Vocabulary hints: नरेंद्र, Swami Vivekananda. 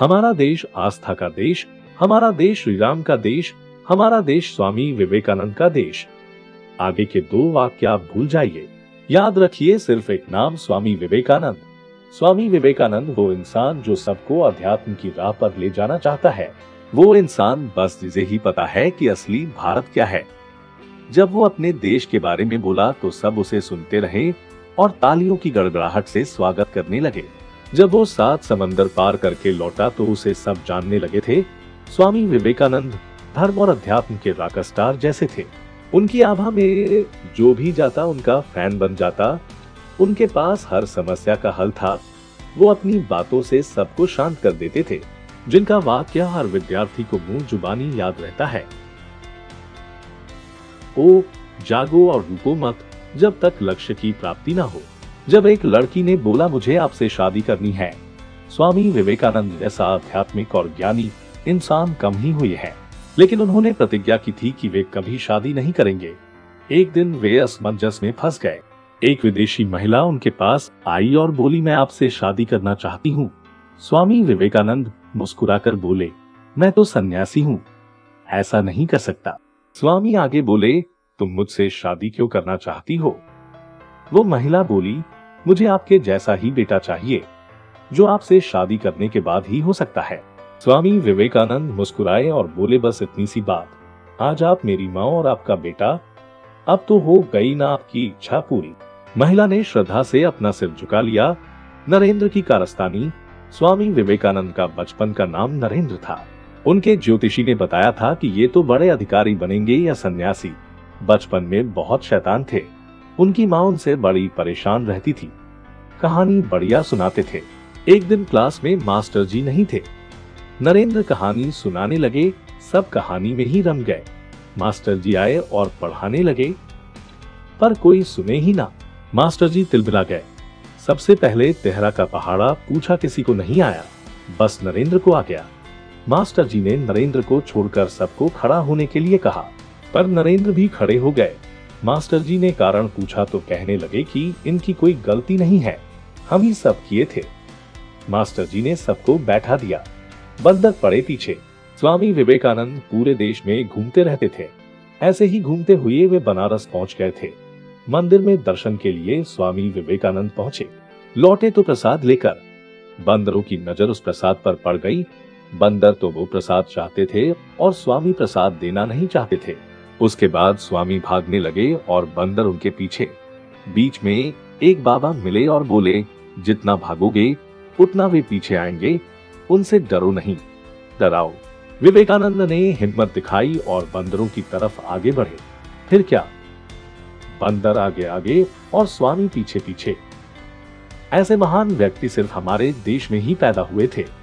हमारा देश आस्था का देश, हमारा देश श्री राम का देश, हमारा देश स्वामी विवेकानंद का देश। आगे के दो वाक्य आप भूल जाइए, याद रखिए सिर्फ एक नाम, स्वामी विवेकानंद। स्वामी विवेकानंद वो इंसान जो सबको अध्यात्म की राह पर ले जाना चाहता है, वो इंसान बस जिसे ही पता है कि असली भारत क्या है। जब वो अपने देश के बारे में बोला तो सब उसे सुनते रहे और तालियों की गड़गड़ाहट से स्वागत करने लगे। जब वो 7 समंदर पार करके लौटा तो उसे सब जानने लगे थे। स्वामी विवेकानंद धर्म और अध्यात्म के रॉक स्टार जैसे थे। उनकी आभा में जो भी जाता उनका फैन बन जाता। उनके पास हर समस्या का हल था। वो अपनी बातों से सबको शांत कर देते थे, जिनका वाक्य हर विद्यार्थी को मुंह जुबानी याद रहता है। ओ जागो और रुको मत जब तक लक्ष्य की प्राप्ति ना हो। जब एक लड़की ने बोला मुझे आपसे शादी करनी है, स्वामी विवेकानंद जैसा आध्यात्मिक और ज्ञानी इंसान कम ही हुए हैं, लेकिन उन्होंने प्रतिज्ञा की थी कि वे कभी शादी नहीं करेंगे। एक दिन वे असमंजस में फंस गए। एक विदेशी महिला उनके पास आई और बोली मैं आपसे शादी करना चाहती हूँ। स्वामी विवेकानंद मुस्कुराकर बोले मैं तो सन्यासी हूँ, ऐसा नहीं कर सकता। स्वामी आगे बोले तुम मुझसे शादी क्यों करना चाहती हो? वो महिला बोली मुझे आपके जैसा ही बेटा चाहिए जो आपसे शादी करने के बाद ही हो सकता है। स्वामी विवेकानंद मुस्कुराए और बोले बस इतनी सी बात, आज आप मेरी माँ और आपका बेटा, अब तो हो गई ना आपकी इच्छा पूरी। महिला ने श्रद्धा से अपना सिर झुका लिया। नरेंद्र की कारस्तानी। स्वामी विवेकानंद का बचपन का नाम नरेंद्र था। उनके ज्योतिषी ने बताया था कि ये तो बड़े अधिकारी बनेंगे या सन्यासी। बचपन में बहुत शैतान थे। उनकी माँ उनसे बड़ी परेशान रहती थी। कहानी बढ़िया सुनाते थे। एक दिन क्लास में मास्टर जी नहीं थे। नरेंद्र कहानी सुनाने लगे, सब कहानी में ही रम गए। मास्टर जी आए और पढ़ाने लगे, पर कोई सुने ही ना। मास्टर जी तिलमिला गए। सबसे पहले तेहरा का पहाड़ा पूछा, किसी को नहीं आया, बस नरेंद्र को आ गया। मास्टर जी ने नरेंद्र को छोड़कर सबको खड़ा होने के लिए कहा, पर नरेंद्र भी खड़े हो गए। मास्टर जी ने कारण पूछा तो कहने लगे कि इनकी कोई गलती नहीं है, हम ही सब किए थे। मास्टर जी ने सबको बैठा दिया। बंदर पड़े पीछे। स्वामी विवेकानंद पूरे देश में घूमते रहते थे। ऐसे ही घूमते हुए वे बनारस पहुंच गए थे। मंदिर में दर्शन के लिए स्वामी विवेकानंद पहुंचे। लौटे तो प्रसाद लेकर। बंदरों की नजर उस प्रसाद पर पड़ गई। बंदर तो वो प्रसाद चाहते थे और स्वामी प्रसाद देना नहीं चाहते थे। उसके बाद स्वामी भागने लगे और बंदर उनके पीछे। बीच में एक बाबा मिले और बोले जितना भागोगे उतना वे पीछे आएंगे, उनसे डरो नहीं, डराओ। विवेकानंद ने हिम्मत दिखाई और बंदरों की तरफ आगे बढ़े। फिर क्या, बंदर आगे आगे और स्वामी पीछे पीछे। ऐसे महान व्यक्ति सिर्फ हमारे देश में ही पैदा हुए थे।